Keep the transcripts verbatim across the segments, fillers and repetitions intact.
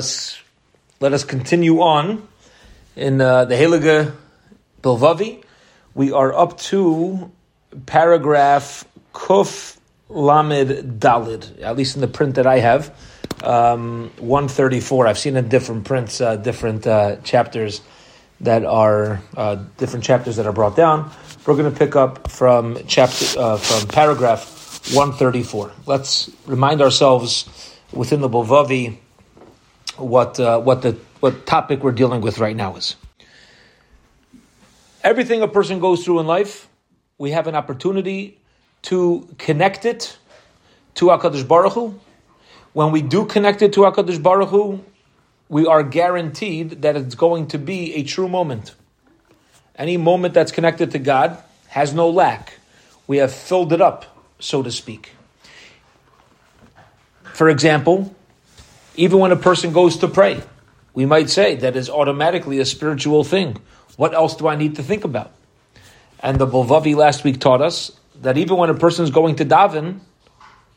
Us, let us continue on in uh, the Helege Bilvavi. We are up to paragraph Kuf Lamed Dalid, at least in the print that I have, um, one thirty-four. I've seen in different prints, uh, different uh, chapters that are uh, different chapters that are brought down. We're going to pick up from chapter uh, from paragraph one thirty-four. Let's remind ourselves within the Bilvavi what uh, what the what topic we're dealing with right now is. Everything a person goes through in life, we have an opportunity to connect it to HaKadosh Baruch Hu. When we do connect it to HaKadosh Baruch Hu, we are guaranteed that it's going to be a true moment. Any moment that's connected to God has no lack. We have filled it up, so to speak. For example, even when a person goes to pray, we might say that is automatically a spiritual thing. What else do I need to think about? And the Bilvavi last week taught us that even when a person is going to daven,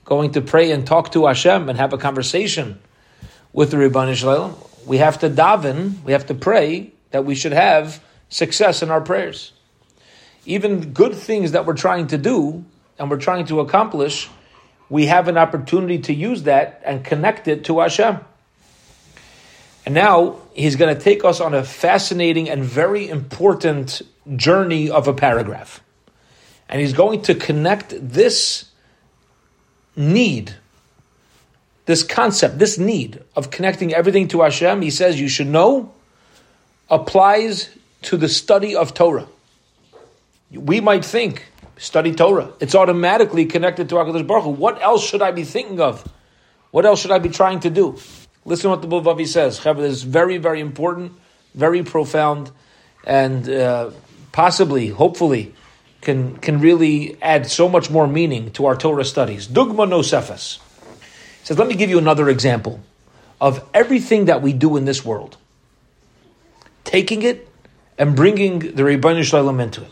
going to pray and talk to Hashem and have a conversation with the Rebbe Nishleil, we have to daven, we have to pray that we should have success in our prayers. Even good things that we're trying to do and we're trying to accomplish, we have an opportunity to use that and connect it to Hashem. And now he's going to take us on a fascinating and very important journey of a paragraph. And he's going to connect this need, this concept, this need of connecting everything to Hashem, he says you should know, applies to the study of Torah. We might think, study Torah, it's automatically connected to HaKadosh Baruch Hu. What else should I be thinking of? What else should I be trying to do? Listen to what the Bilvavi says. This is very, very important, very profound, and uh, possibly, hopefully, can can really add so much more meaning to our Torah studies. Dugma nosefes. He says, let me give you another example of everything that we do in this world, taking it and bringing the Ribono Shel Olam into it.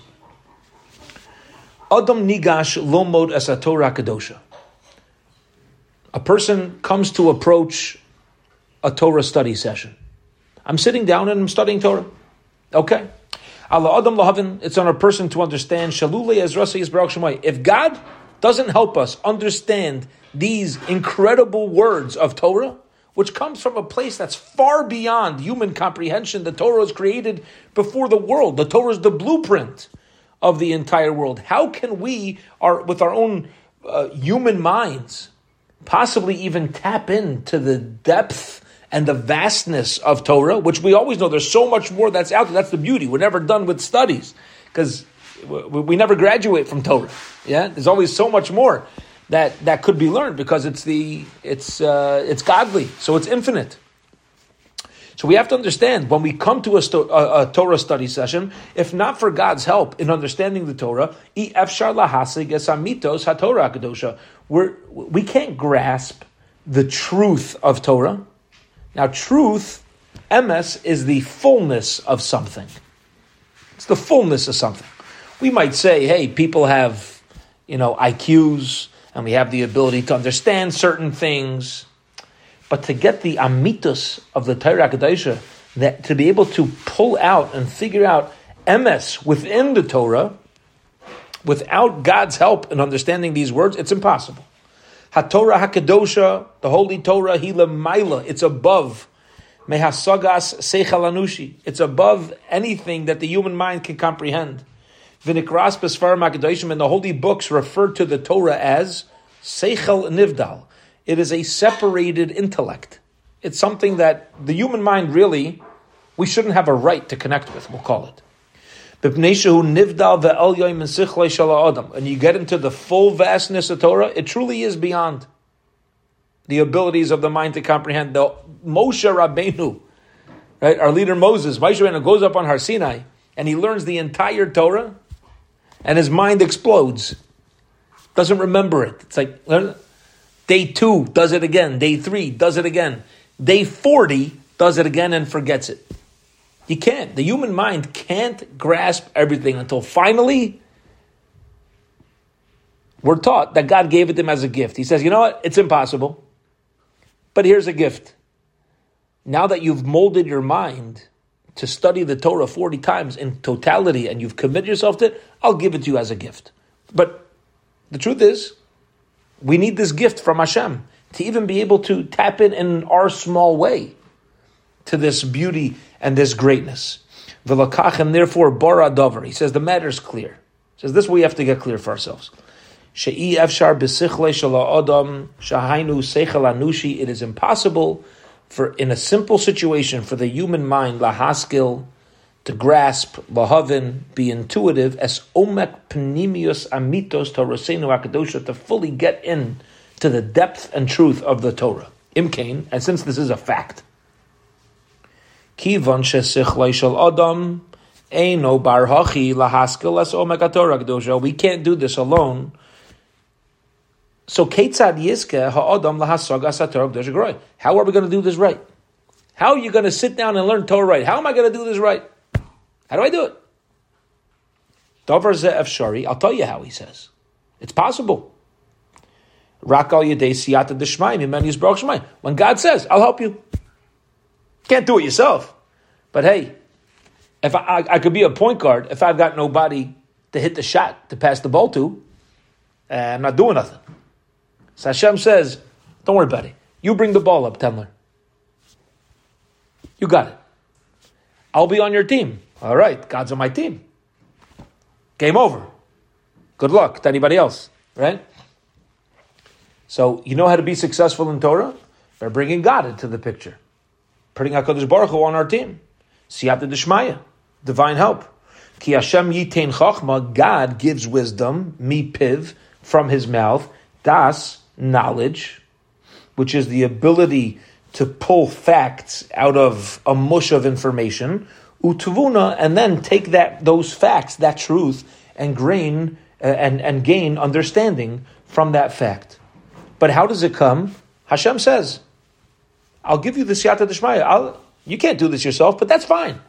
Adam nigash lomod es HaTorah HaKedosha. A person comes to approach a Torah study session. I'm sitting down and I'm studying Torah. Okay. Allah Adam Lahavin, it's on a person to understand. If God doesn't help us understand these incredible words of Torah, which comes from a place that's far beyond human comprehension, the Torah was created before the world. The Torah is the blueprint of the entire world. How can we, our, with our own uh, human minds, possibly even tap into the depth and the vastness of Torah, which we always know there's so much more that's out there? That's the beauty. We're never done with studies because we never graduate from Torah. Yeah, there's always so much more that, that could be learned because it's the it's uh, it's godly, so it's infinite. So we have to understand when we come to a, sto- a, a Torah study session, if not for God's help in understanding the Torah, we're, we can't grasp the truth of Torah. Now, truth, M S, is the fullness of something. It's the fullness of something. We might say, hey, people have, you know, I Qs, and we have the ability to understand certain things. But to get the amitus of the Torah HaKedosha, that to be able to pull out and figure out M S within the Torah, without God's help in understanding these words, it's impossible. HaTorah HaKedosha, the Holy Torah, hi l'mayla, it's above. Mehasagas seichel anushi, it's above anything that the human mind can comprehend. V'nikras b'sfarim hakadoshim, and the holy books refer to the Torah as seichel nivdal. It is a separated intellect. It's something that the human mind really, we shouldn't have a right to connect with, we'll call it. And you get into the full vastness of Torah, it truly is beyond the abilities of the mind to comprehend. The Moshe Rabbeinu, right, our leader Moses, Moshe Rabbeinu goes up on Har Sinai and he learns the entire Torah and his mind explodes. Doesn't remember it. It's like day two does it again, day three does it again, day forty does it again and forgets it. You can't. The human mind can't grasp everything until finally we're taught that God gave it to them as a gift. He says, you know what? It's impossible, but here's a gift. now that you've molded your mind to study the Torah forty times in totality and you've committed yourself to it, I'll give it to you as a gift. But the truth is, we need this gift from Hashem to even be able to tap in in our small way to this beauty and this greatness. V'lakachem, therefore, bara davar. He says the matter's clear. He says this we have to get clear for ourselves. She'i efshar b'sichle shel ha'adam shahainu seichel anushi. It is impossible for, in a simple situation, for the human mind, lahaskil, to grasp, lahavin, be intuitive, as omek pnimius amitos torosenu HaKedosha, to fully get in to the depth and truth of the Torah. Imkain, and since this is a fact, kivan shesichle shel adam eino bar hachi lahaskil as omek HaTorah HaKedosha. We can't do this alone. So, Ketzad Yizkeh ha'adam lahasagas HaTorah HaKedosha groy. How are we going to do this right? How are you going to sit down and learn Torah right? How am I going to do this right? How do I do it? Davar ze efshari. I'll tell you how, he says. It's possible. Rak al yedei siyata dishmaya mimen yisbarach shemay. When God says, I'll help you. Can't do it yourself. But hey, if I, I, I could be a point guard, if I've got nobody to hit the shot, to pass the ball to, uh, I'm not doing nothing. So Hashem says, don't worry about it. You bring the ball up, Temler. You got it. I'll be on your team. All right, God's on my team. Game over. Good luck to anybody else, right? So you know how to be successful in Torah? By bringing God into the picture. Putting HaKadosh Baruch Hu on our team. Siyata Dishmaya, divine help. Ki Hashem yitein chachma, God gives wisdom, mi piv, from his mouth, das, knowledge, which is the ability to pull facts out of a mush of information, utuvuna, and then take that those facts, that truth, and grain uh, and and gain understanding from that fact. But how does it come? Hashem says, "I'll give you the siyata dishmaya. I'll, you can't do this yourself, but that's fine.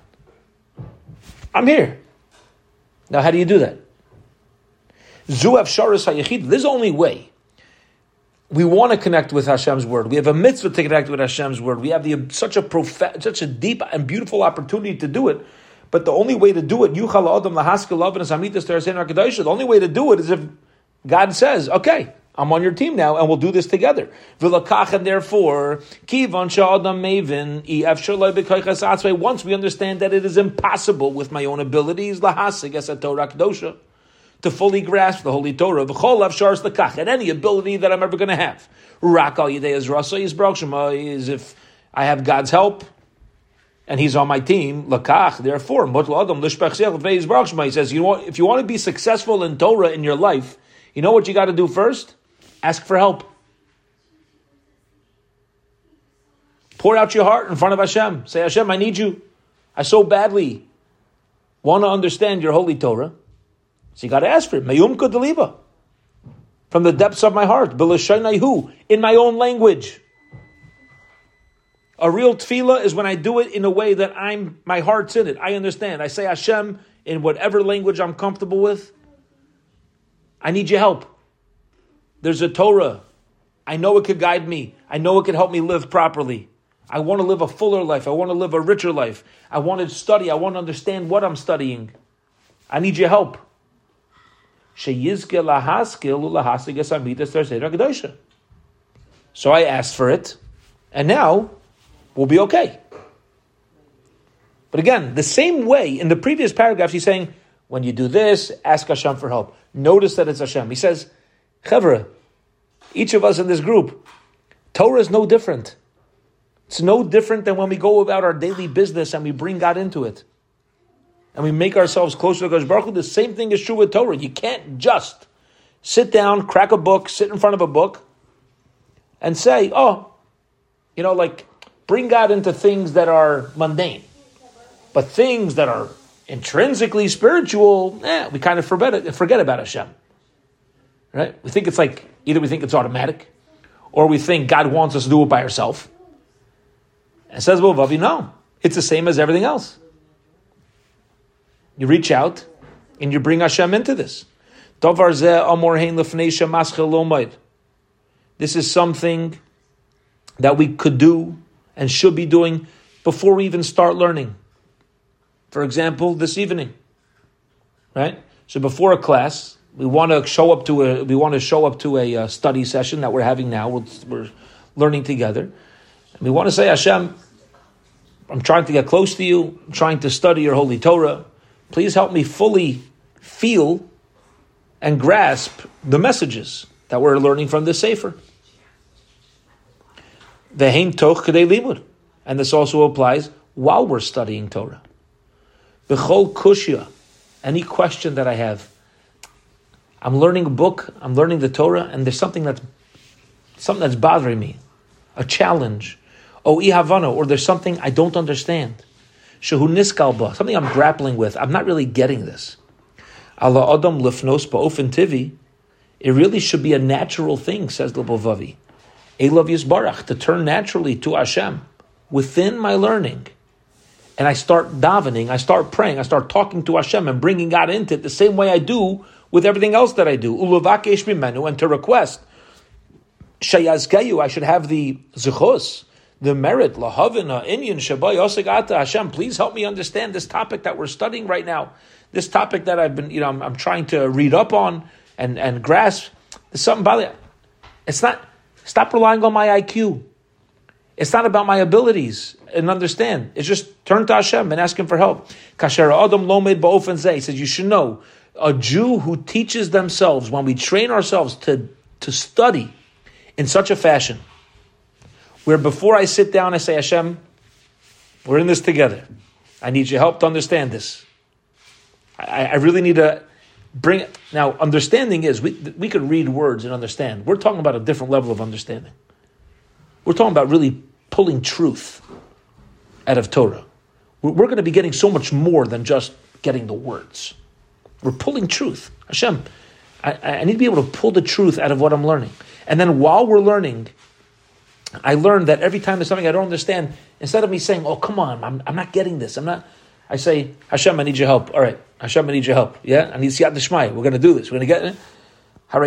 I'm here." Now, how do you do that? Zuav sharis hayachid. There's only way. We want to connect with Hashem's word. We have a mitzvah to connect with Hashem's word. We have the, such a profound, such a deep and beautiful opportunity to do it. But the only way to do it, the only way to do it is if God says, okay, I'm on your team now and we'll do this together. And therefore, once we understand that it is impossible with my own abilities, to fully grasp the Holy Torah, and any ability that I'm ever going to have, is if I have God's help, and He's on my team, therefore, He says, you know what, if you want to be successful in Torah in your life, you know what you got to do first? Ask for help. Pour out your heart in front of Hashem. Say, Hashem, I need you. I so badly want to understand your Holy Torah. So you got to ask for it. Mayumka deliba. From the depths of my heart. Bilashonaihu. In my own language. A real tefillah is when I do it in a way that I'm, my heart's in it. I understand. I say Hashem in whatever language I'm comfortable with. I need your help. There's a Torah. I know it could guide me. I know it could help me live properly. I want to live a fuller life. I want to live a richer life. I want to study. I want to understand what I'm studying. I need your help. So I asked for it, and now we'll be okay. But again, the same way in the previous paragraphs, he's saying, when you do this, ask Hashem for help. Notice that it's Hashem. He says, Chevra, each of us in this group, Torah is no different. It's no different than when we go about our daily business and we bring God into it. And we make ourselves closer to HaKadosh Baruch Hu. The same thing is true with Torah. You can't just sit down, crack a book, sit in front of a book, and say, oh, you know, like, bring God into things that are mundane. But things that are intrinsically spiritual, eh, we kind of forget it, forget about Hashem. Right? We think it's like, either we think it's automatic, or we think God wants us to do it by ourselves. And says, well, Vavi, no. It's the same as everything else. You reach out, and you bring Hashem into this. This is something that we could do and should be doing before we even start learning. For example, this evening, right? So before a class, we want to show up to a we want to show up to a uh, study session that we're having now. We're, we're learning together, and we want to say, Hashem, I'm trying to get close to you. I'm trying to study your holy Torah. Please help me fully feel and grasp the messages that we're learning from this Sefer. Veheim toch kedei limud, and this also applies while we're studying Torah. Bechol kushya, any question that I have. I'm learning a book, I'm learning the Torah, and there's something that's something that's bothering me, a challenge, o ihavana, or there's something I don't understand. Shehu niskal ba, something I'm grappling with. I'm not really getting this. Ala adam lifnos ba'ofen tivi. It really should be a natural thing, says Reb Bilvavi. Elav Yisbarach, to turn naturally to Hashem within my learning. And I start davening, I start praying, I start talking to Hashem and bringing God into it the same way I do with everything else that I do. Ulevakesh mimenu, and to request, sheyazkeyu, I should have the zechus, the merit, lahavina, inyan, shabay, osegata, Hashem, please help me understand this topic that we're studying right now. This topic that I've been, you know, I'm, I'm trying to read up on and, and grasp. There's something about it. It's not, stop relying on my I Q. It's not about my abilities and understand. It's just turn to Hashem and ask Him for help. Kasher adam lomed ba'ofen zeh. He says, you should know, a Jew who teaches themselves, when we train ourselves to, to study in such a fashion, where before I sit down, I say, Hashem, we're in this together. I need your help to understand this. I, I really need to bring it. Now, understanding is, we, we could read words and understand. We're talking about a different level of understanding. We're talking about really pulling truth out of Torah. We're, we're going to be getting so much more than just getting the words. We're pulling truth. Hashem, I, I need to be able to pull the truth out of what I'm learning. And then while we're learning, I learned that every time there's something I don't understand, instead of me saying, oh, come on, I'm, I'm not getting this. I'm not. I say, Hashem, I need your help. All right, Hashem, I need your help. Yeah, I need Siyata Dishmaya. We're going to do this. We're going to get it. You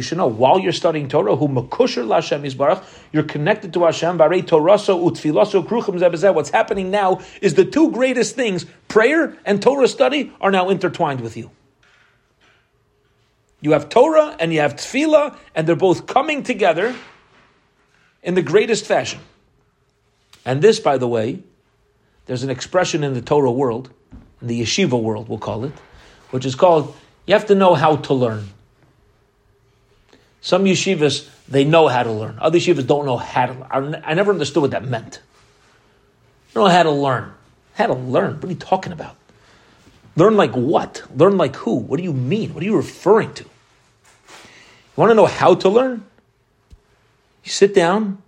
should know, while you're studying Torah, you're connected to Hashem. What's happening now is the two greatest things, prayer and Torah study, are now intertwined with you. You have Torah and you have Tefillah, and they're both coming together in the greatest fashion. And this, by the way, there's an expression in the Torah world, in the yeshiva world, we'll call it, which is called, you have to know how to learn. Some yeshivas, they know how to learn. Other yeshivas don't know how to learn. I never understood what that meant. Don't know how to learn. How to learn? What are you talking about? Learn like what? Learn like who? What do you mean? What are you referring to? You want to know how to learn? You sit down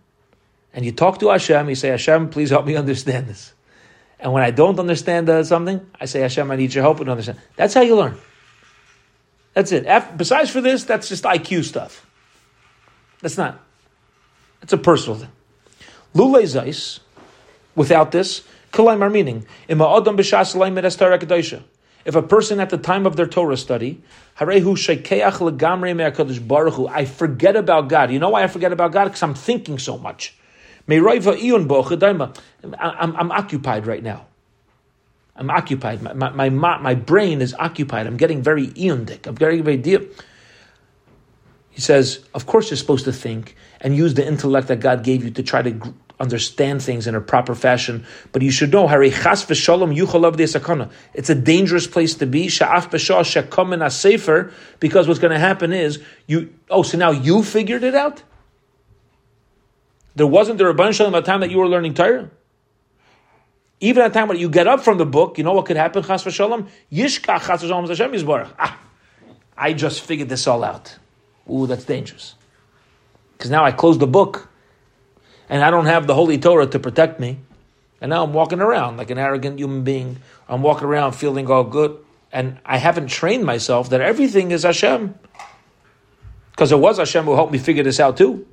and you talk to Hashem. You say, Hashem, please help me understand this. And when I don't understand uh, something, I say, Hashem, I need your help and understand. That's how you learn. That's it. After, besides for this, that's just I Q stuff. That's not. That's a personal thing. Lule Zeis, without this, Kalaimar meaning, if a person at the time of their Torah study, I forget about God. You know why I forget about God? Because I'm thinking so much. I'm, I'm occupied right now. I'm occupied. My, my my my brain is occupied. I'm getting very eondic. I'm getting very deep. He says, of course you're supposed to think and use the intellect that God gave you to try to understand things in a proper fashion. But you should know, it's a dangerous place to be, because what's going to happen is, you. oh, so now you figured it out? There wasn't the Ribono Shel Olam at a time that you were learning Torah? Even at the time when you get up from the book, you know what could happen, chas v'shalom? Yishkach chas v'shalom Hashem Yisbarach. Ah, I just figured this all out. Ooh, that's dangerous. Because now I closed the book, and I don't have the Holy Torah to protect me, and now I'm walking around like an arrogant human being. I'm walking around feeling all good, and I haven't trained myself that everything is Hashem. Because it was Hashem who helped me figure this out too.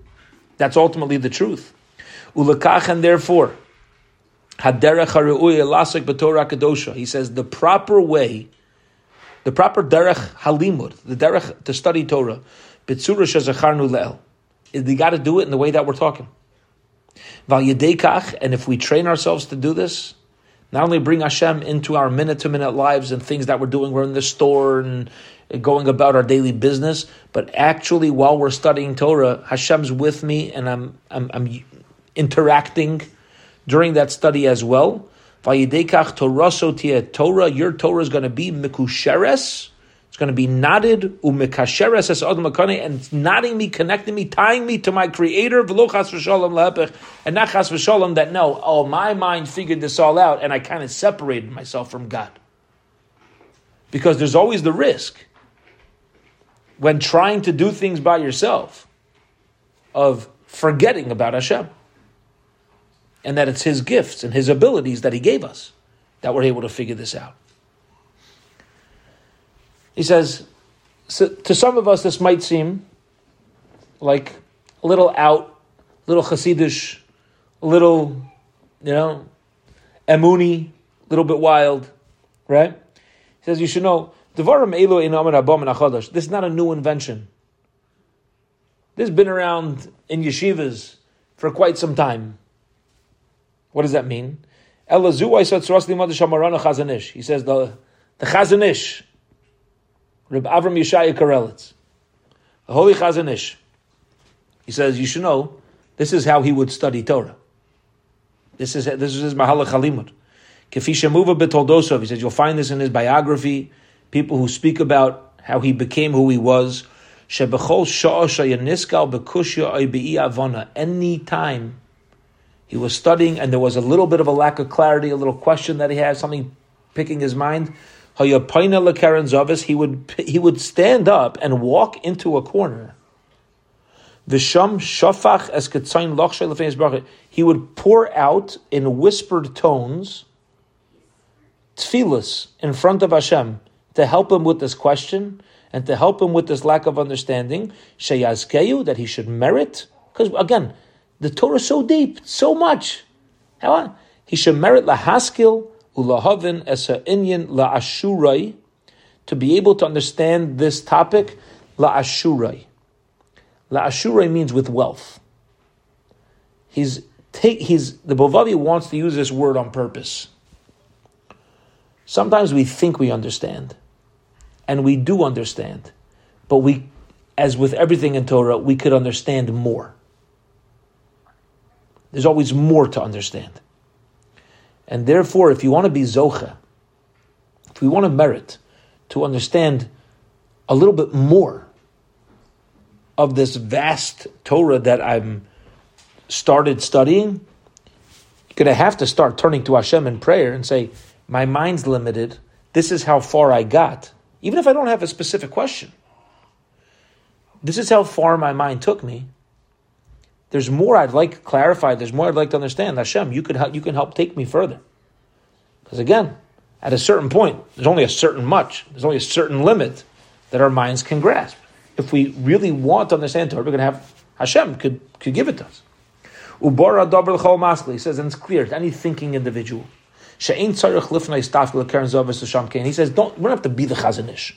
That's ultimately the truth. Ulekach, and therefore, Haderech haru'uy elasik b'Torah HaKedosha. He says the proper way, the proper derech halimud, the derech to study Torah, b'tzura shezecharnu le'el. You got to do it in the way that we're talking. And if we train ourselves to do this, not only bring Hashem into our minute-to-minute lives and things that we're doing, we're in the store and going about our daily business, but actually while we're studying Torah, Hashem's with me and I'm I'm, I'm interacting during that study as well. Torah, your Torah is going to be mikusheres. It's going to be knotted, umikasheres es adam makane, and it's knotting me, connecting me, tying me to my Creator. And not chas v'shalom that no, oh, my mind figured this all out, and I kind of separated myself from God. Because there's always the risk when trying to do things by yourself of forgetting about Hashem. And that it's His gifts and His abilities that He gave us that we're able to figure this out. He says, so to some of us this might seem like a little out, a little Hasidish, a little, you know, emuni, a little bit wild, right? He says, you should know, this is not a new invention. This has been around in yeshivas for quite some time. What does that mean? He says the the Chazanish, Reb Avraham Yeshaya Karelitz, the holy Chazanish. He says you should know this is how he would study Torah. This is this is his mahalach halimud. Kefi shemuva b'toldosov. He says you'll find this in his biography. People who speak about how he became who he was. Shebechol sha'a sheyaniskal bekushya ay be'i avana. Any time he was studying, and there was a little bit of a lack of clarity, a little question that he had, something picking his mind. He would he would stand up and walk into a corner. He would pour out in whispered tones tefillos in front of Hashem to help him with this question and to help him with this lack of understanding. That he should merit, because again, the Torah is so deep, so much. How he should merit lahaskil ulahavin as ha'inyan laashurai, to be able to understand this topic laashurai. Laashurai means with wealth. He's take. He's the Bilvavi wants to use this word on purpose. Sometimes we think we understand, and we do understand, but we, as with everything in Torah, we could understand more. There's always more to understand. And therefore, if you want to be zoche, if we want to merit to understand a little bit more of this vast Torah that I'm started studying, you're going to have to start turning to Hashem in prayer and say, my mind's limited. This is how far I got. Even if I don't have a specific question. This is how far my mind took me. There's more I'd like clarified. There's more I'd like to understand. Hashem, you could you can help take me further. Because again, at a certain point, there's only a certain much. There's only a certain limit that our minds can grasp. If we really want to understand Torah, we're going to have Hashem could could give it to us. Ubara daber l'chol maskli. He says, and it's clear to any thinking individual. She'ein tzarich lifnei staf l'keren zovus l'sham kein. He says, don't we don't have to be the Chazanish.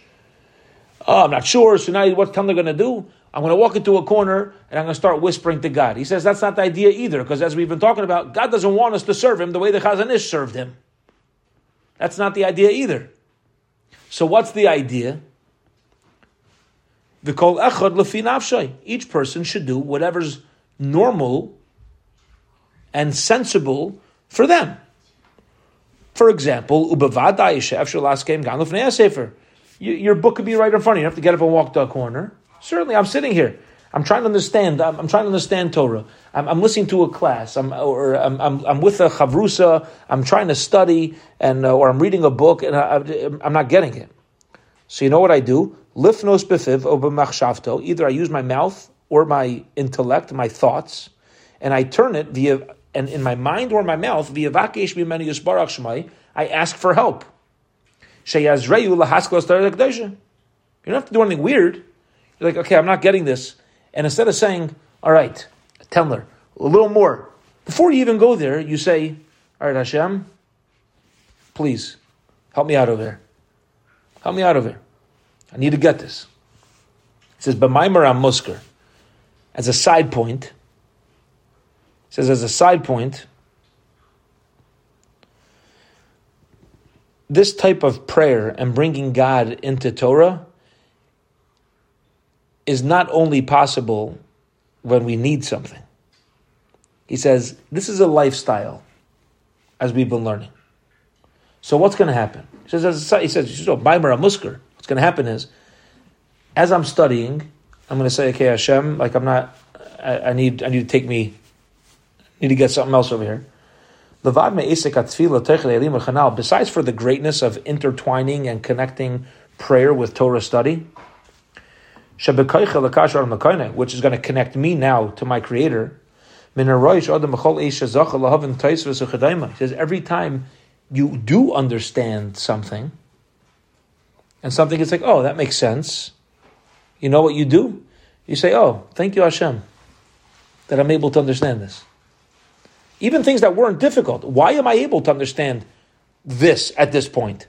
Oh, I'm not sure. So now what time they're going to do? I'm going to walk into a corner and I'm going to start whispering to God. He says that's not the idea either, because as we've been talking about, God doesn't want us to serve Him the way the Chazanish served Him. That's not the idea either. So what's the idea? V'kol echad lefi nafshay. Each person should do whatever's normal and sensible for them. For example, ubavadai she'ef shalaskam gan lefnei hasefer. Your book could be right in front of you. You don't have to get up and walk to a corner. Certainly, I'm sitting here. I'm trying to understand. I'm, I'm trying to understand Torah. I'm, I'm listening to a class. I'm or I'm I'm, I'm with a chavrusa. I'm trying to study, and uh, or I'm reading a book, and I, I'm not getting it. So you know what I do? Lifnos befiv o b'machshavto. Either I use my mouth or my intellect, my thoughts, and I turn it via and in my mind or my mouth via vakesh mimenu yisbarach shmai. I ask for help. Sheyazreyu lahasklos HaTorah HaKedosha. You don't have to do anything weird. You're like, okay, I'm not getting this. And instead of saying, all right, a tenler, a little more, before you even go there, you say, all right, Hashem, please, help me out over there. Help me out over there. I need to get this. It says, b'maimer am musker. As a side point, says as a side point, this type of prayer and bringing God into Torah is not only possible when we need something. He says, this is a lifestyle, as we've been learning. So what's going to happen? He says, as a, he says, Baimer HaMusker. What's going to happen is, as I'm studying, I'm going to say, okay, Hashem, like I'm not, I, I need I need to take me, I need to get something else over here. Besides for the greatness of intertwining and connecting prayer with Torah study, which is going to connect me now to my Creator, it says every time you do understand something, and something is like, oh, that makes sense, you know what you do? You say, oh, thank you Hashem, that I'm able to understand this. Even things that weren't difficult. Why am I able to understand this at this point?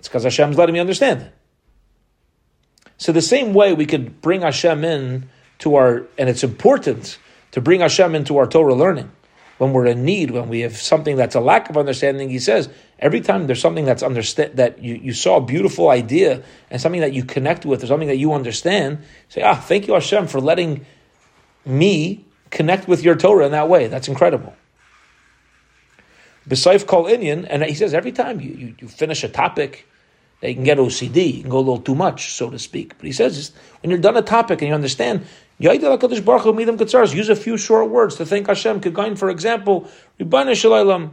It's because Hashem's letting me understand it. So the same way we could bring Hashem in to our, and it's important to bring Hashem into our Torah learning. When we're in need, when we have something that's a lack of understanding, he says, every time there's something that's understand, that you, you saw a beautiful idea and something that you connect with or something that you understand, say, ah, thank you Hashem for letting me connect with your Torah in that way. That's incredible. B'saif kol inyan, and he says every time you, you, you finish a topic, they can get O C D, you can go a little too much, so to speak. But he says, when you're done a topic and you understand, use a few short words to thank Hashem. Kagain, for example, Ribono Shel Olam,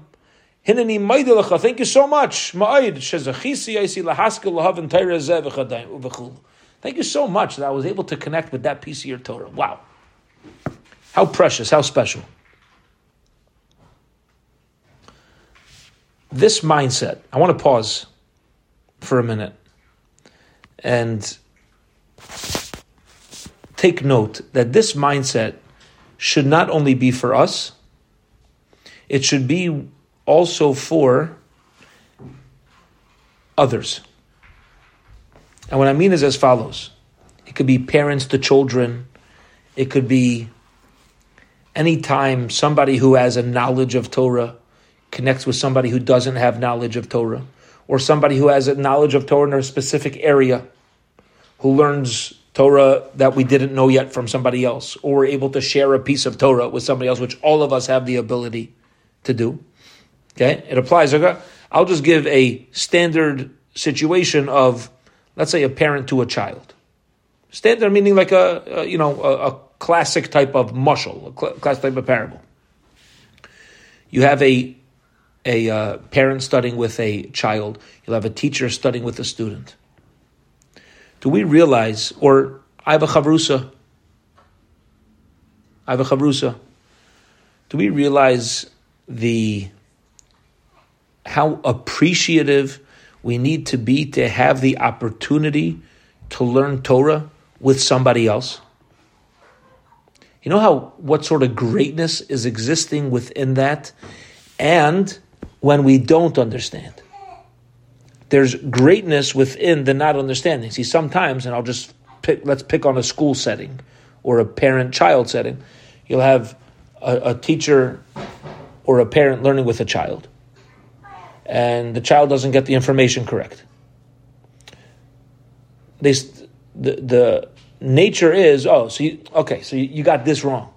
Hineni Ma'ida Lecha, thank you so much. Ma'id, Shezachisi, Aisi, Lahaskel, Lahavin, Taira, Zev, Echadayin, Uvechul. Thank you so much that I was able to connect with that piece of your Torah. Wow. How precious, how special. This mindset, I want to pause for a minute and take note that this mindset should not only be for us, it should be also for others. And what I mean is as follows. It could be parents to children. It could be any time somebody who has a knowledge of Torah connects with somebody who doesn't have knowledge of Torah, or somebody who has a knowledge of Torah in a specific area, who learns Torah that we didn't know yet from somebody else, or we're able to share a piece of Torah with somebody else, which all of us have the ability to do. Okay? It applies. I'll just give a standard situation of, let's say, a parent to a child. Standard meaning like a, a you know, a, a classic type of mushal, a cl- classic type of parable. You have a a uh, parent studying with a child. You'll have a teacher studying with a student. Do we realize, or I have a chavrusa, I have a chavrusa, do we realize the, how appreciative we need to be to have the opportunity to learn Torah with somebody else? You know how, what sort of greatness is existing within that? And when we don't understand, there's greatness within the not understanding. See, sometimes, and I'll just pick, let's pick on a school setting or a parent-child setting. You'll have a, a teacher or a parent learning with a child, and the child doesn't get the information correct. They, the, the nature is, oh, so you, okay, so you, you got this wrong.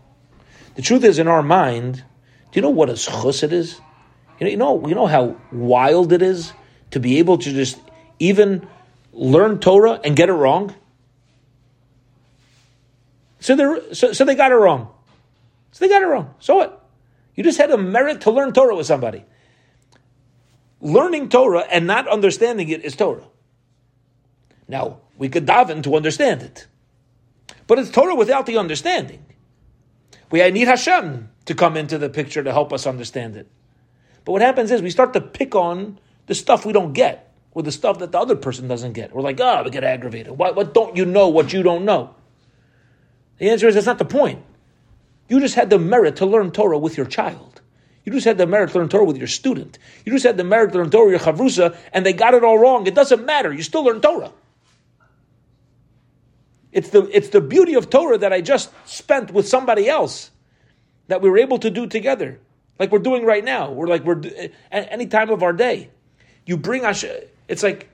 The truth is, in our mind, do you know what a schus it is? You know, you know how wild it is to be able to just even learn Torah and get it wrong. So they so, so they got it wrong. So they got it wrong. So what? You just had a merit to learn Torah with somebody. Learning Torah and not understanding it is Torah. Now we could daven to understand it, but it's Torah without the understanding. We need Hashem to come into the picture to help us understand it. But what happens is we start to pick on the stuff we don't get, or the stuff that the other person doesn't get. We're like, oh, we get aggravated. Why, what don't you know what you don't know? The answer is that's not the point. You just had the merit to learn Torah with your child. You just had the merit to learn Torah with your student. You just had the merit to learn Torah with your chavrusa, and they got it all wrong. It doesn't matter. You still learn Torah. It's the, it's the beauty of Torah that I just spent with somebody else that we were able to do together, like we're doing right now. We're like we're at any time of our day. You bring Hashem. It's like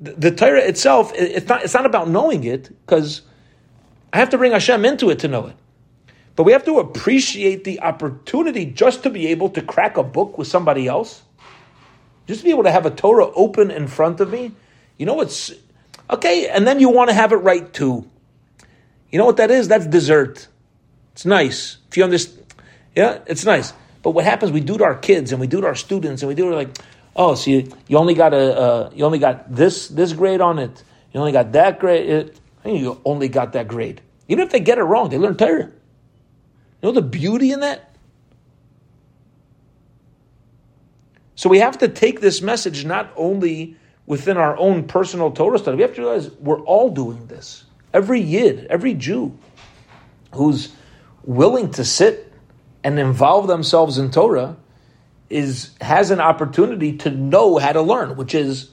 the, the Torah itself. It's not. It's not about knowing it, because I have to bring Hashem into it to know it. But we have to appreciate the opportunity just to be able to crack a book with somebody else, just to be able to have a Torah open in front of me. You know what's okay, and then you want to have it right too. You know what that is? That's dessert. It's nice if you understand. Yeah, it's nice. But what happens? We do to our kids, and we do to our students, and we do to like, oh, see, so you, you only got a, uh, you only got this this grade on it. You only got that grade. It, you only got that grade. Even if they get it wrong, they learn Torah. You know the beauty in that. So we have to take this message not only within our own personal Torah study. We have to realize we're all doing this. Every Yid, every Jew, who's willing to sit and involve themselves in Torah, is has an opportunity to know how to learn, which is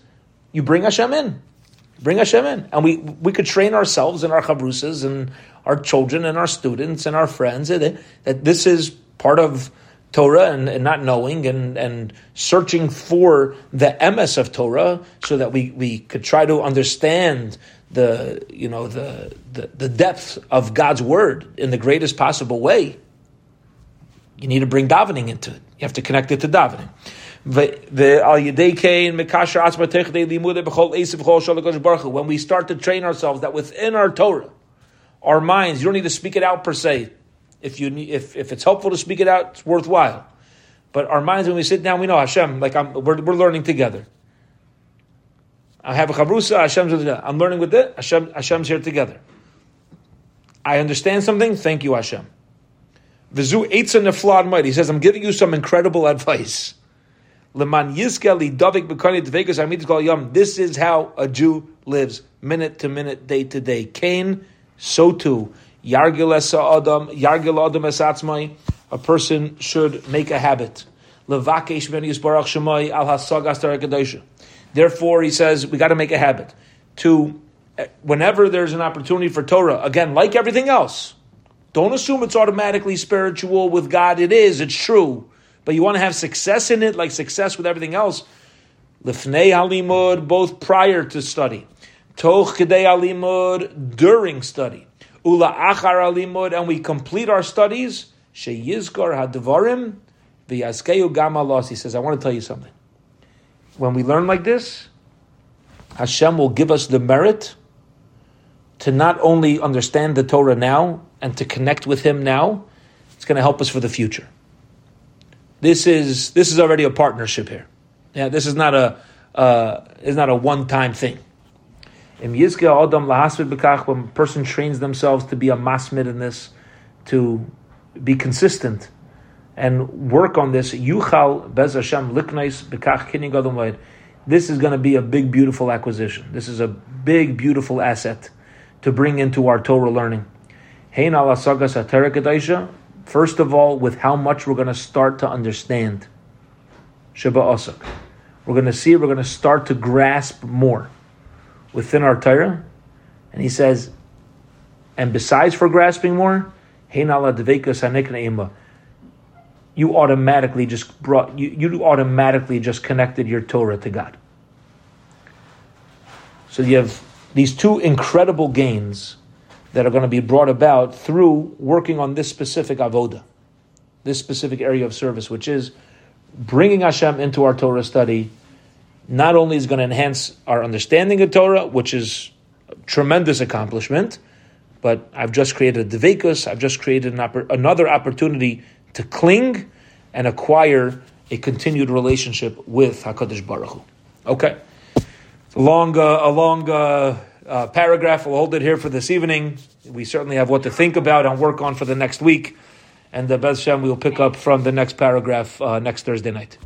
you bring Hashem in, bring Hashem in, and we we could train ourselves and our chavrusas and our children and our students and our friends that this is part of Torah and, and not knowing and, and searching for the emes of Torah, so that we, we could try to understand the you know the, the the depth of God's word in the greatest possible way. You need to bring davening into it. You have to connect it to davening. When we start to train ourselves that within our Torah, our minds, you don't need to speak it out per se. If you if if it's helpful to speak it out, it's worthwhile. But our minds, when we sit down, we know Hashem. Like I'm, we're we're learning together. I have a chavrusa. Hashem's with it. I'm learning with it. Hashem Hashem's here together. I understand something. Thank you, Hashem. V'zu eitzah nefla might. He says, I'm giving you some incredible advice. This is how a Jew lives, minute to minute, day to day. Cain, so too. A person should make a habit. Therefore, he says, we got to make a habit to, whenever there's an opportunity for Torah, again, like everything else, don't assume it's automatically spiritual with God. It is, it's true. But you want to have success in it, like success with everything else. Lifnei halimud, both prior to study. Toch kedei halimud, during study. Ula achar halimud, and we complete our studies. Sheyizkor hadvarim v'yazkeu gam halos. He says, I want to tell you something. When we learn like this, Hashem will give us the merit to not only understand the Torah now and to connect with Him now, it's going to help us for the future. This is this is already a partnership here. Yeah, this is not a uh, is not a one time thing. When a person trains themselves to be a masmid in this, to be consistent and work on this, yuchal bez Hashem liknais b'kach kining adam loed. This is going to be a big, beautiful acquisition. This is a big, beautiful asset to bring into our Torah learning. First of all, with how much we're going to start to understand. We're going to see, we're going to start to grasp more within our Torah. And he says, and besides for grasping more, you automatically just brought, you, you automatically just connected your Torah to God. So you have these two incredible gains that are going to be brought about through working on this specific avoda, this specific area of service, which is bringing Hashem into our Torah study. Not only is going to enhance our understanding of Torah, which is a tremendous accomplishment, but I've just created a devekus, I've just created an oppor- another opportunity to cling and acquire a continued relationship with HaKadosh Baruch Hu. Okay. Long, uh, a long... Uh, Uh, paragraph. We'll hold it here for this evening. We certainly have what to think about and work on for the next week. And the B'ezras Hashem, we will pick up from the next paragraph uh, next Thursday night.